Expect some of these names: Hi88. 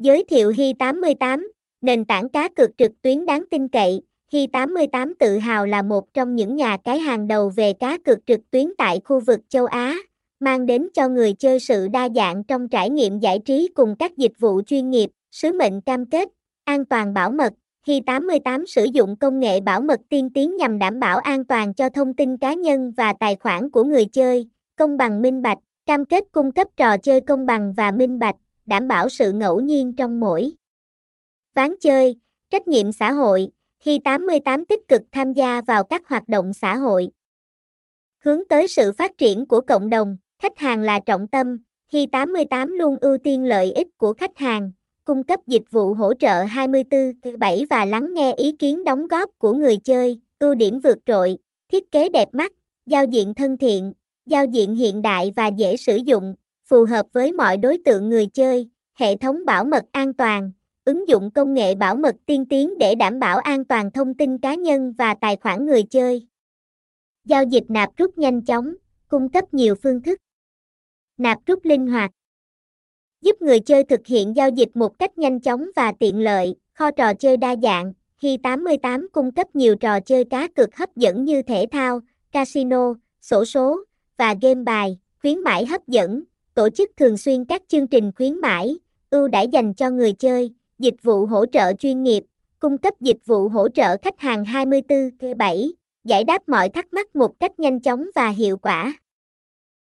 Giới thiệu Hi88, nền tảng cá cược trực tuyến đáng tin cậy. Hi88 tự hào là một trong những nhà cái hàng đầu về cá cược trực tuyến tại khu vực châu Á, mang đến cho người chơi sự đa dạng trong trải nghiệm giải trí cùng các dịch vụ chuyên nghiệp. Sứ mệnh cam kết, an toàn bảo mật. Hi88 sử dụng công nghệ bảo mật tiên tiến nhằm đảm bảo an toàn cho thông tin cá nhân và tài khoản của người chơi, công bằng minh bạch, cam kết cung cấp trò chơi công bằng và minh bạch, đảm bảo sự ngẫu nhiên trong mỗi ván chơi. Trách nhiệm xã hội, Hi88 tích cực tham gia vào các hoạt động xã hội, hướng tới sự phát triển của cộng đồng, khách hàng là trọng tâm. Hi88 luôn ưu tiên lợi ích của khách hàng, cung cấp dịch vụ hỗ trợ 24/7 và lắng nghe ý kiến đóng góp của người chơi. Ưu điểm vượt trội, thiết kế đẹp mắt, giao diện thân thiện, giao diện hiện đại và dễ sử dụng, phù hợp với mọi đối tượng người chơi. Hệ thống bảo mật an toàn, ứng dụng công nghệ bảo mật tiên tiến để đảm bảo an toàn thông tin cá nhân và tài khoản người chơi. Giao dịch nạp rút nhanh chóng, cung cấp nhiều phương thức nạp rút linh hoạt, giúp người chơi thực hiện giao dịch một cách nhanh chóng và tiện lợi. Kho trò chơi đa dạng, Hi88 cung cấp nhiều trò chơi cá cược hấp dẫn như thể thao, casino, xổ số và game bài, khuyến mãi hấp dẫn, tổ chức thường xuyên các chương trình khuyến mãi, ưu đãi dành cho người chơi, dịch vụ hỗ trợ chuyên nghiệp, cung cấp dịch vụ hỗ trợ khách hàng 24/7, giải đáp mọi thắc mắc một cách nhanh chóng và hiệu quả.